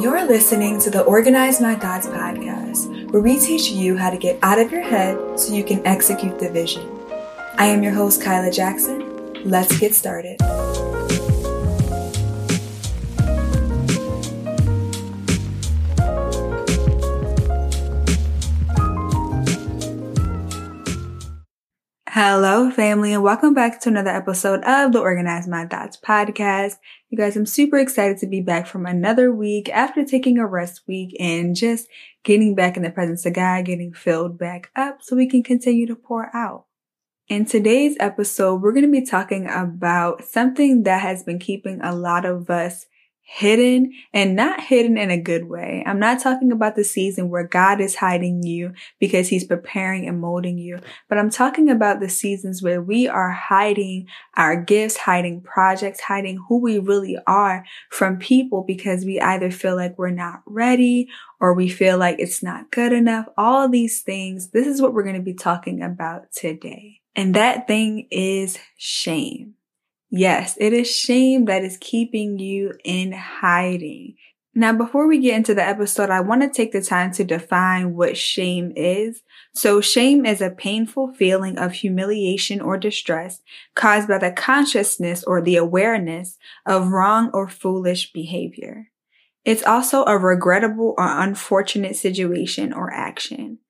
You're listening to the Organize My Thoughts Podcast, where we teach you how to get out of your head so you can execute the vision. I am your host, Kylia Jackson. Let's get started. Hello, family, and welcome back to another episode of the Organize My Thoughts Podcast. You guys, I'm super excited to be back from another week after taking a rest week and just getting back in the presence of God, getting filled back up so we can continue to pour out. In today's episode, we're going to be talking about something that has been keeping a lot of us hidden, and not hidden in a good way. I'm not talking about the season where God is hiding you because he's preparing and molding you, but I'm talking about the seasons where we are hiding our gifts, hiding projects, hiding who we really are from people because we either feel like we're not ready or we feel like it's not good enough. All of these things, this is what we're going to be talking about today. And that thing is shame. Yes, it is shame that is keeping you in hiding. Now, before we get into the episode, I want to take the time to define what shame is. So shame is a painful feeling of humiliation or distress caused by the consciousness or the awareness of wrong or foolish behavior. It's also a regrettable or unfortunate situation or action.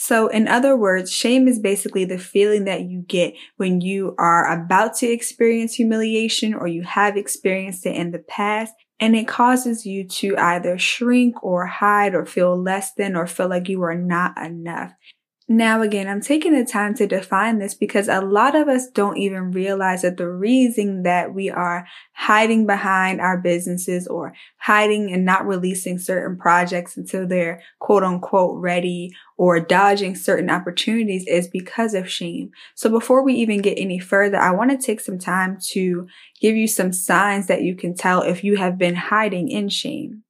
So in other words, shame is basically the feeling that you get when you are about to experience humiliation or you have experienced it in the past, and it causes you to either shrink or hide or feel less than or feel like you are not enough. Now again, I'm taking the time to define this because a lot of us don't even realize that the reason that we are hiding behind our businesses or hiding and not releasing certain projects until they're quote unquote ready or dodging certain opportunities is because of shame. So before we even get any further, I want to take some time to give you some signs that you can tell if you have been hiding in shame.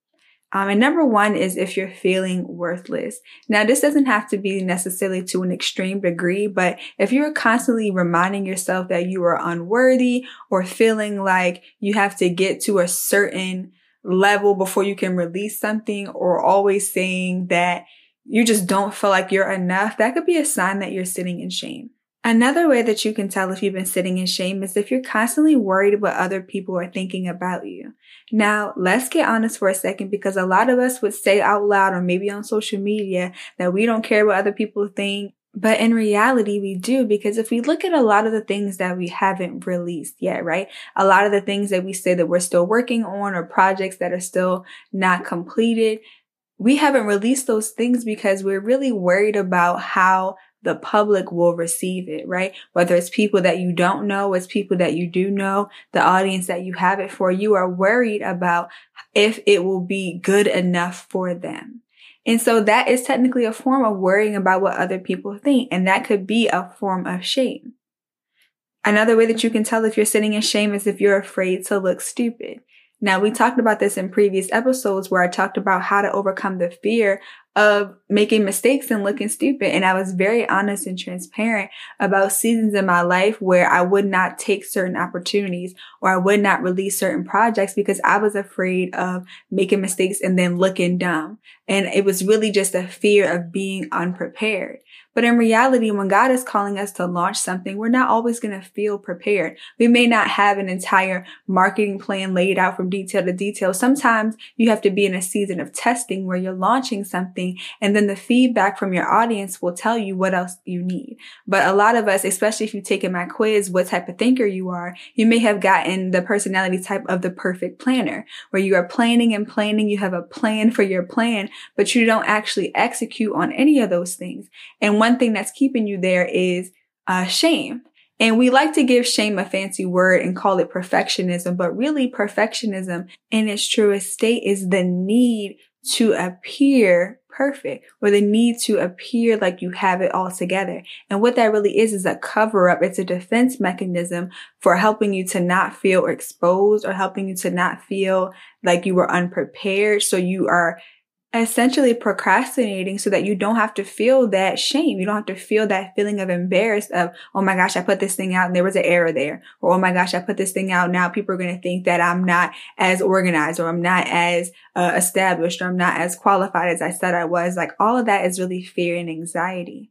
And number one is if you're feeling worthless. Now, this doesn't have to be necessarily to an extreme degree, but if you're constantly reminding yourself that you are unworthy or feeling like you have to get to a certain level before you can release something, or always saying that you just don't feel like you're enough, that could be a sign that you're sitting in shame. Another way that you can tell if you've been sitting in shame is if you're constantly worried what other people are thinking about you. Now, let's get honest for a second, because a lot of us would say out loud or maybe on social media that we don't care what other people think. But in reality, we do, because if we look at a lot of the things that we haven't released yet, right? A lot of the things that we say that we're still working on or projects that are still not completed, we haven't released those things because we're really worried about how the public will receive it, right? Whether it's people that you don't know, it's people that you do know, the audience that you have it for, you are worried about if it will be good enough for them. And so that is technically a form of worrying about what other people think, and that could be a form of shame. Another way that you can tell if you're sitting in shame is if you're afraid to look stupid. Now, we talked about this in previous episodes where I talked about how to overcome the fear of making mistakes and looking stupid. And I was very honest and transparent about seasons in my life where I would not take certain opportunities or I would not release certain projects because I was afraid of making mistakes and then looking dumb. And it was really just a fear of being unprepared. But in reality, when God is calling us to launch something, we're not always going to feel prepared. We may not have an entire marketing plan laid out from detail to detail. Sometimes you have to be in a season of testing where you're launching something, and then the feedback from your audience will tell you what else you need. But a lot of us, especially if you've taken my quiz, what type of thinker you are, you may have gotten the personality type of the perfect planner, where you are planning and planning. You have a plan for your plan, but you don't actually execute on any of those things. And one thing that's keeping you there is shame. And we like to give shame a fancy word and call it perfectionism, but really perfectionism in its truest state is the need to appear perfect, or the need to appear like you have it all together. And what that really is a cover up. It's a defense mechanism for helping you to not feel exposed or helping you to not feel like you were unprepared. So you are essentially procrastinating so that you don't have to feel that shame. You don't have to feel that feeling of embarrassed of, oh my gosh, I put this thing out and there was an error there. Or, oh my gosh, I put this thing out. Now people are going to think that I'm not as organized, or I'm not as established, or I'm not as qualified as I said I was. Like, all of that is really fear and anxiety.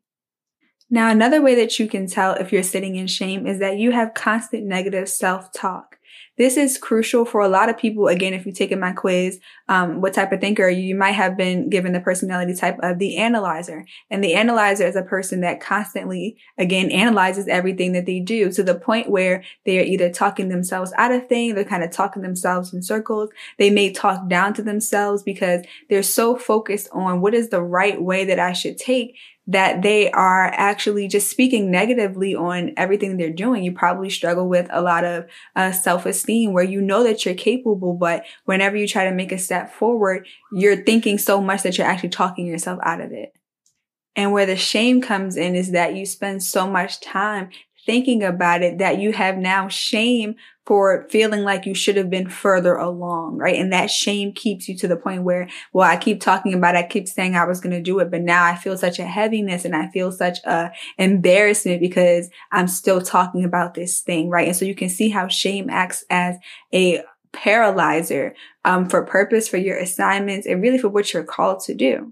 Now, another way that you can tell if you're sitting in shame is that you have constant negative self-talk. This is crucial for a lot of people. Again, if you've taken my quiz, what type of thinker are you? You might have been given the personality type of the analyzer. And the analyzer is a person that constantly, again, analyzes everything that they do to the point where they are either talking themselves out of things, they're kind of talking themselves in circles. They may talk down to themselves because they're so focused on what is the right way that I should take, that they are actually just speaking negatively on everything they're doing. You probably struggle with a lot of self-esteem, where you know that you're capable, but whenever you try to make a step forward, you're thinking so much that you're actually talking yourself out of it. And where the shame comes in is that you spend so much time thinking about it that you have now shame for feeling like you should have been further along, right? And that shame keeps you to the point where, well, I keep talking about it, I keep saying I was going to do it, but now I feel such a heaviness and I feel such a embarrassment because I'm still talking about this thing, right? And so you can see how shame acts as a paralyzer for purpose, for your assignments, and really for what you're called to do.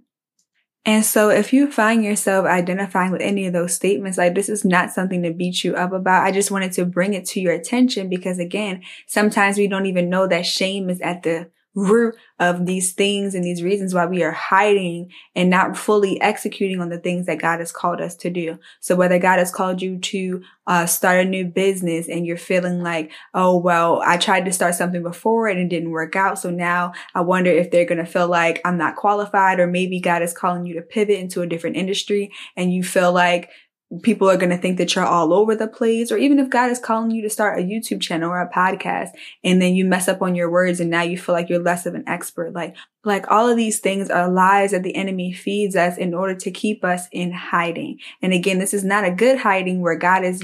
And so if you find yourself identifying with any of those statements, like, this is not something to beat you up about. I just wanted to bring it to your attention because, again, sometimes we don't even know that shame is at the root of these things and these reasons why we are hiding and not fully executing on the things that God has called us to do. So whether God has called you to start a new business and you're feeling like, oh, well, I tried to start something before and it didn't work out, so now I wonder if they're going to feel like I'm not qualified. Or maybe God is calling you to pivot into a different industry and you feel like people are going to think that you're all over the place. Or even if God is calling you to start a YouTube channel or a podcast, and then you mess up on your words and now you feel like you're less of an expert. Like all of these things are lies that the enemy feeds us in order to keep us in hiding. And again, this is not a good hiding where God is,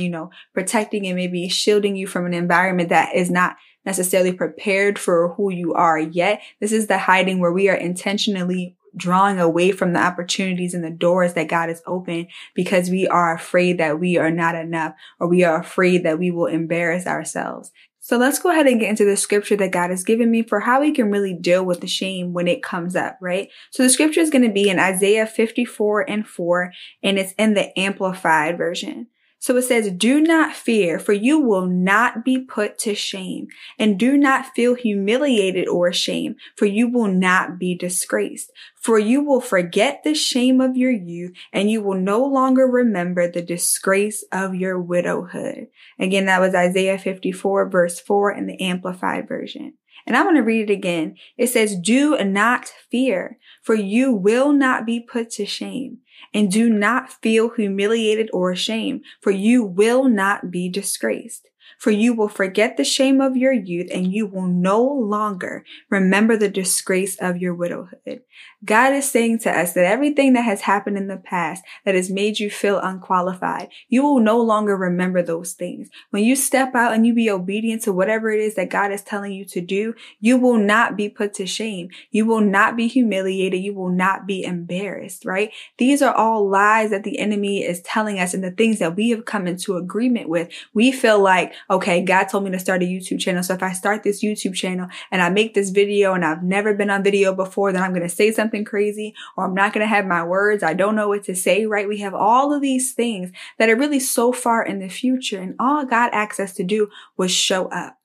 protecting and maybe shielding you from an environment that is not necessarily prepared for who you are yet. This is the hiding where we are intentionally drawing away from the opportunities and the doors that God has opened because we are afraid that we are not enough, or we are afraid that we will embarrass ourselves. So let's go ahead and get into the scripture that God has given me for how we can really deal with the shame when it comes up, right? So the scripture is going to be in Isaiah 54:4, and it's in the Amplified version. So it says, "Do not fear, for you will not be put to shame, and do not feel humiliated or ashamed, for you will not be disgraced. For you will forget the shame of your youth, and you will no longer remember the disgrace of your widowhood." Again, that was Isaiah 54:4 in the Amplified version. And I'm going to read it again. It says, "Do not fear, for you will not be put to shame, and do not feel humiliated or ashamed, for you will not be disgraced. For you will forget the shame of your youth, and you will no longer remember the disgrace of your widowhood." God is saying to us that everything that has happened in the past that has made you feel unqualified, you will no longer remember those things. When you step out and you be obedient to whatever it is that God is telling you to do, you will not be put to shame. You will not be humiliated. You will not be embarrassed, right? These are all lies that the enemy is telling us, and the things that we have come into agreement with. We feel like, okay, God told me to start a YouTube channel, so if I start this YouTube channel and I make this video and I've never been on video before, then I'm going to say something crazy, or I'm not going to have my words. I don't know what to say, right? We have all of these things that are really so far in the future, and all God asks us to do was show up.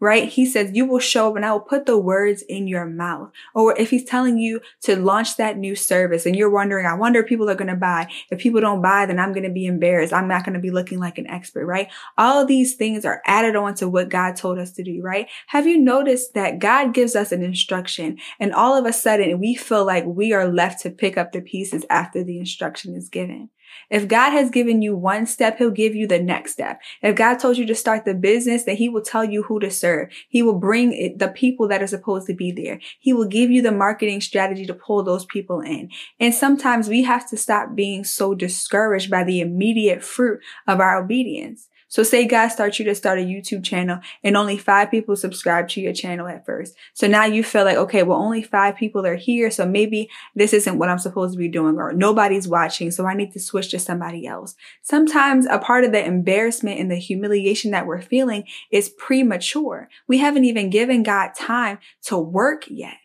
Right? He says, you will show up and I will put the words in your mouth. Or if he's telling you to launch that new service and you're wondering, I wonder if people are going to buy. If people don't buy, then I'm going to be embarrassed. I'm not going to be looking like an expert, right? All of these things are added on to what God told us to do, right? Have you noticed that God gives us an instruction, and all of a sudden we feel like we are left to pick up the pieces after the instruction is given? If God has given you one step, he'll give you the next step. If God told you to start the business, then he will tell you who to serve. He will bring the people that are supposed to be there. He will give you the marketing strategy to pull those people in. And sometimes we have to stop being so discouraged by the immediate fruit of our obedience. So say God starts you to start a YouTube channel and only 5 people subscribe to your channel at first. So now you feel like, okay, well, only 5 people are here. So maybe this isn't what I'm supposed to be doing, or nobody's watching. So I need to switch to somebody else. Sometimes a part of the embarrassment and the humiliation that we're feeling is premature. We haven't even given God time to work yet.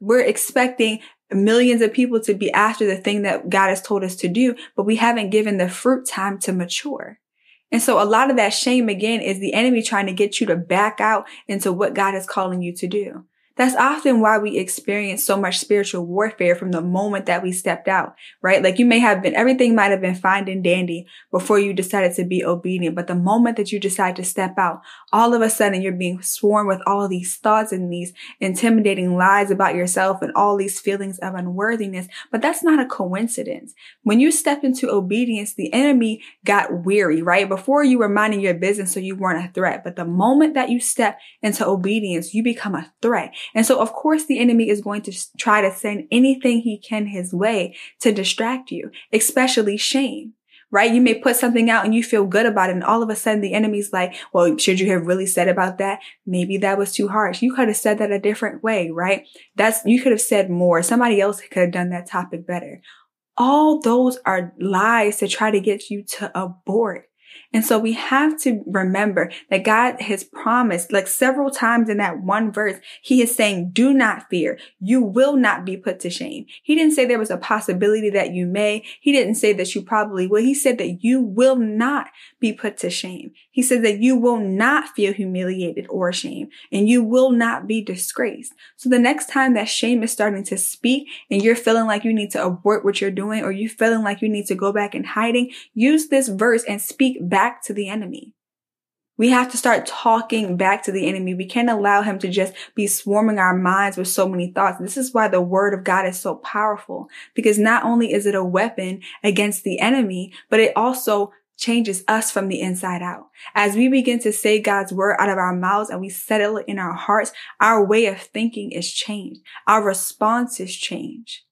We're expecting millions of people to be after the thing that God has told us to do, but we haven't given the fruit time to mature. And so a lot of that shame, again, is the enemy trying to get you to back out into what God is calling you to do. That's often why we experience so much spiritual warfare from the moment that we stepped out, right? Like, you may have been, everything might have been fine and dandy before you decided to be obedient. But the moment that you decide to step out, all of a sudden you're being swarmed with all these thoughts and these intimidating lies about yourself and all these feelings of unworthiness. But that's not a coincidence. When you step into obedience, the enemy got weary, right? Before you were minding your business, so you weren't a threat. But the moment that you step into obedience, you become a threat. And so, of course, the enemy is going to try to send anything he can his way to distract you, especially shame, right? You may put something out and you feel good about it. And all of a sudden the enemy's like, well, should you have really said about that? Maybe that was too harsh. You could have said that a different way, right? You could have said more. Somebody else could have done that topic better. All those are lies to try to get you to abort. And so we have to remember that God has promised, like several times in that one verse, he is saying, do not fear. You will not be put to shame. He didn't say there was a possibility that you may. He didn't say that you probably will. He said that you will not be put to shame. He said that you will not feel humiliated or ashamed, and you will not be disgraced. So the next time that shame is starting to speak and you're feeling like you need to abort what you're doing, or you're feeling like you need to go back in hiding, use this verse and speak back to the enemy. We have to start talking back to the enemy. We can't allow him to just be swarming our minds with so many thoughts. This is why the word of God is so powerful, because not only is it a weapon against the enemy, but it also changes us from the inside out. As we begin to say God's word out of our mouths and we settle it in our hearts, our way of thinking is changed. Our responses change.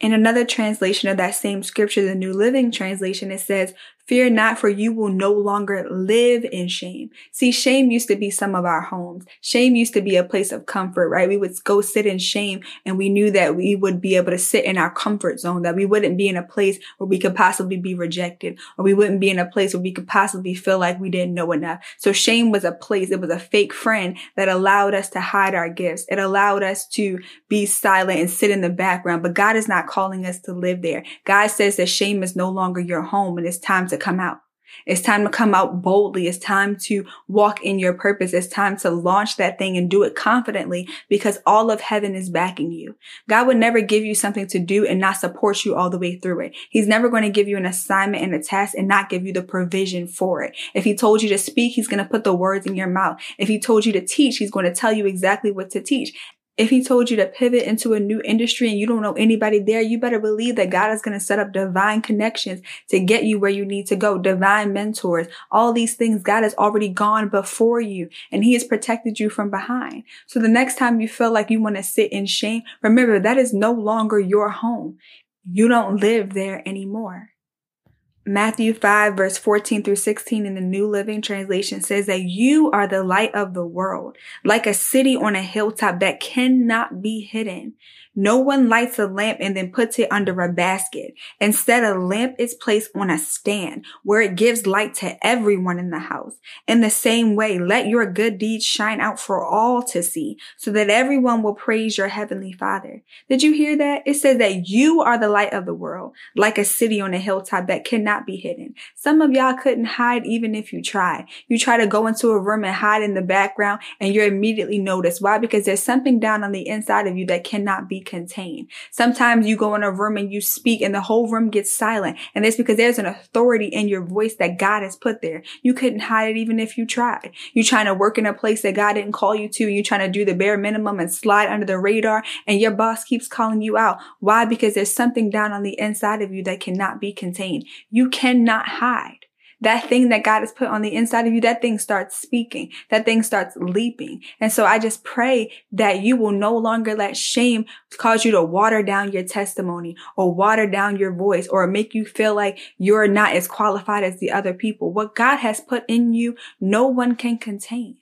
In another translation of that same scripture, the New Living Translation, it says, fear not, for you will no longer live in shame. See, shame used to be some of our homes. Shame used to be a place of comfort, right? We would go sit in shame, and we knew that we would be able to sit in our comfort zone, that we wouldn't be in a place where we could possibly be rejected, or we wouldn't be in a place where we could possibly feel like we didn't know enough. So shame was a place, it was a fake friend that allowed us to hide our gifts. It allowed us to be silent and sit in the background, but God is not calling us to live there. God says that shame is no longer your home, and it's time to come out. It's time to come out boldly. It's time to walk in your purpose. It's time to launch that thing and do it confidently, because all of heaven is backing you. God would never give you something to do and not support you all the way through it. He's never going to give you an assignment and a task and not give you the provision for it. If he told you to speak, he's going to put the words in your mouth. If he told you to teach, he's going to tell you exactly what to teach. If he told you to pivot into a new industry and you don't know anybody there, you better believe that God is going to set up divine connections to get you where you need to go, divine mentors, all these things. God has already gone before you, and he has protected you from behind. So the next time you feel like you want to sit in shame, remember that is no longer your home. You don't live there anymore. Matthew 5 verse 14 through 16 in the New Living Translation says that you are the light of the world, like a city on a hilltop that cannot be hidden. No one lights a lamp and then puts it under a basket. Instead, a lamp is placed on a stand where it gives light to everyone in the house. In the same way, let your good deeds shine out for all to see, so that everyone will praise your heavenly Father. Did you hear that? It says that you are the light of the world, like a city on a hilltop that cannot be hidden. Some of y'all couldn't hide even if you tried. You try to go into a room and hide in the background, and you're immediately noticed. Why? Because there's something down on the inside of you that cannot be contained. Sometimes you go in a room and you speak and the whole room gets silent. And that's because there's an authority in your voice that God has put there. You couldn't hide it even if you tried. You're trying to work in a place that God didn't call you to. You're trying to do the bare minimum and slide under the radar, and your boss keeps calling you out. Why? Because there's something down on the inside of you that cannot be contained. You cannot hide. that thing that God has put on the inside of you, that thing starts speaking, that thing starts leaping. And so I just pray that you will no longer let shame cause you to water down your testimony or water down your voice or make you feel like you're not as qualified as the other people. What God has put in you, no one can contain.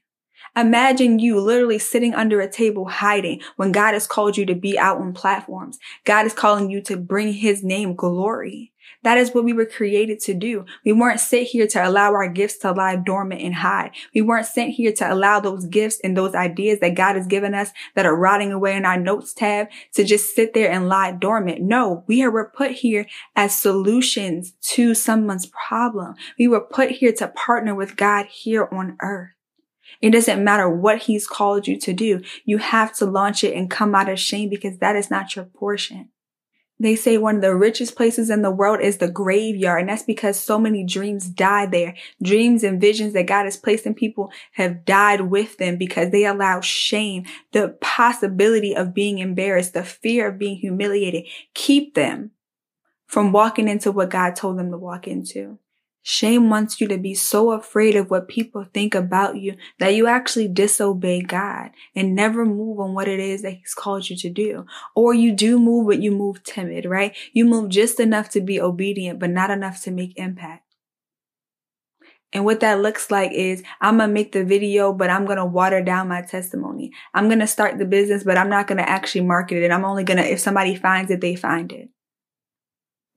Imagine you literally sitting under a table hiding when God has called you to be out on platforms. God is calling you to bring his name glory. That is what we were created to do. We weren't sent here to allow our gifts to lie dormant and hide. We weren't sent here to allow those gifts and those ideas that God has given us that are rotting away in our notes tab to just sit there and lie dormant. No, we were put here as solutions to someone's problem. We were put here to partner with God here on earth. It doesn't matter what he's called you to do. You have to launch it and come out of shame because that is not your portion. They say one of the richest places in the world is the graveyard, and that's because so many dreams die there. Dreams and visions that God has placed in people have died with them because they allow shame, the possibility of being embarrassed, the fear of being humiliated, keep them from walking into what God told them to walk into. Shame wants you to be so afraid of what people think about you that you actually disobey God and never move on what it is that he's called you to do. Or you do move, but you move timid, right? You move just enough to be obedient, but not enough to make impact. And what that looks like is I'm going to make the video, but I'm going to water down my testimony. I'm going to start the business, but I'm not going to actually market it. And I'm only going to, if somebody finds it, they find it.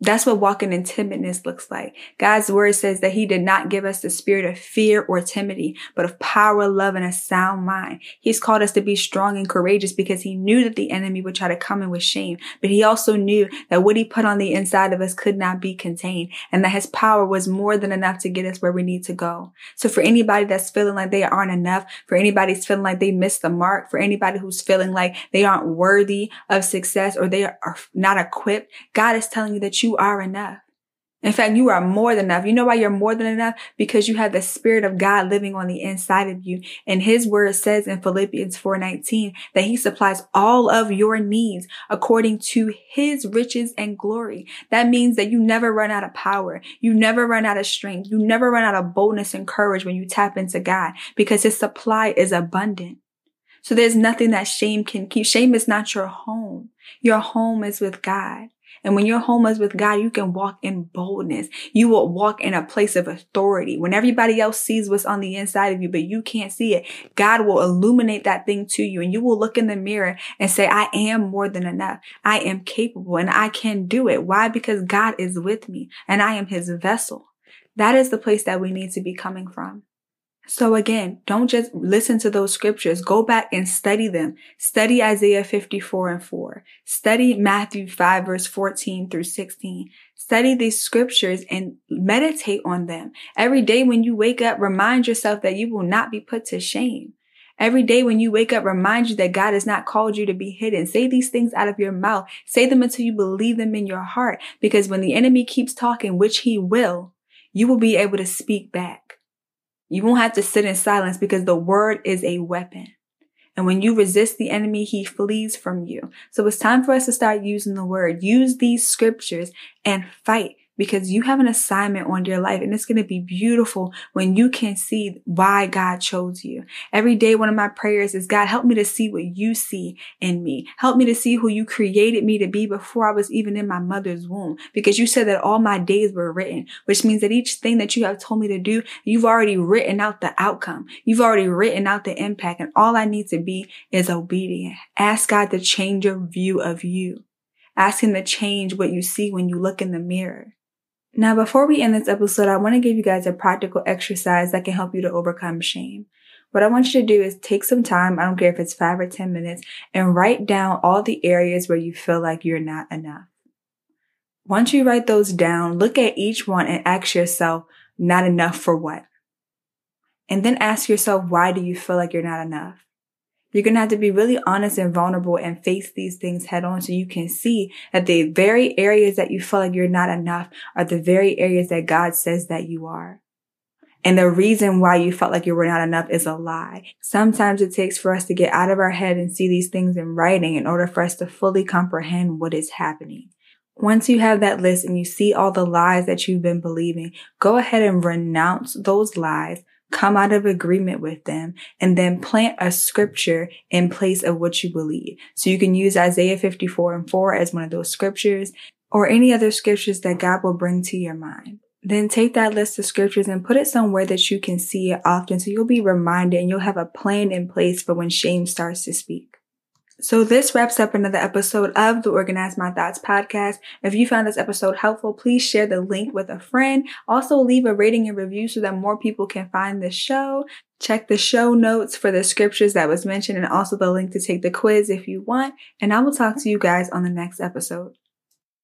That's what walking in timidness looks like. God's word says that he did not give us the spirit of fear or timidity, but of power, love, and a sound mind. He's called us to be strong and courageous because he knew that the enemy would try to come in with shame. But he also knew that what he put on the inside of us could not be contained and that his power was more than enough to get us where we need to go. So for anybody that's feeling like they aren't enough, for anybody that's feeling like they missed the mark, for anybody who's feeling like they aren't worthy of success or they are not equipped, God is telling you that you are enough. In fact, you are more than enough. You know why you're more than enough? Because you have the Spirit of God living on the inside of you. And his word says in Philippians 4:19 that he supplies all of your needs according to his riches and glory. That means that you never run out of power. You never run out of strength. You never run out of boldness and courage when you tap into God because his supply is abundant. So there's nothing that shame can keep. Shame is not your home. Your home is with God. And when your home is with God, you can walk in boldness. You will walk in a place of authority. When everybody else sees what's on the inside of you, but you can't see it, God will illuminate that thing to you. And you will look in the mirror and say, I am more than enough. I am capable and I can do it. Why? Because God is with me and I am his vessel. That is the place that we need to be coming from. So again, don't just listen to those scriptures. Go back and study them. Study Isaiah 54:4. Study Matthew 5:14-16. Study these scriptures and meditate on them. Every day when you wake up, remind yourself that you will not be put to shame. Every day when you wake up, remind you that God has not called you to be hidden. Say these things out of your mouth. Say them until you believe them in your heart. Because when the enemy keeps talking, which he will, you will be able to speak back. You won't have to sit in silence because the word is a weapon. And when you resist the enemy, he flees from you. So it's time for us to start using the word. Use these scriptures and fight because you have an assignment on your life. And it's going to be beautiful when you can see why God chose you. Every day, one of my prayers is, God, help me to see what you see in me. Help me to see who you created me to be before I was even in my mother's womb. Because you said that all my days were written, which means that each thing that you have told me to do, you've already written out the outcome. You've already written out the impact. And all I need to be is obedient. Ask God to change your view of you. Ask him to change what you see when you look in the mirror. Now, before we end this episode, I want to give you guys a practical exercise that can help you to overcome shame. What I want you to do is take some time, I don't care if it's 5 or 10 minutes, and write down all the areas where you feel like you're not enough. Once you write those down, look at each one and ask yourself, not enough for what? And then ask yourself, why do you feel like you're not enough? You're going to have to be really honest and vulnerable and face these things head on so you can see that the very areas that you feel like you're not enough are the very areas that God says that you are. And the reason why you felt like you were not enough is a lie. Sometimes it takes for us to get out of our head and see these things in writing in order for us to fully comprehend what is happening. Once you have that list and you see all the lies that you've been believing, go ahead and renounce those lies, come out of agreement with them, and then plant a scripture in place of what you believe. So you can use Isaiah 54:4 as one of those scriptures or any other scriptures that God will bring to your mind. Then take that list of scriptures and put it somewhere that you can see it often, so you'll be reminded and you'll have a plan in place for when shame starts to speak. So this wraps up another episode of the Organize My Thoughts podcast. If you found this episode helpful, please share the link with a friend. Also leave a rating and review so that more people can find the show. Check the show notes for the scriptures that was mentioned and also the link to take the quiz if you want. And I will talk to you guys on the next episode.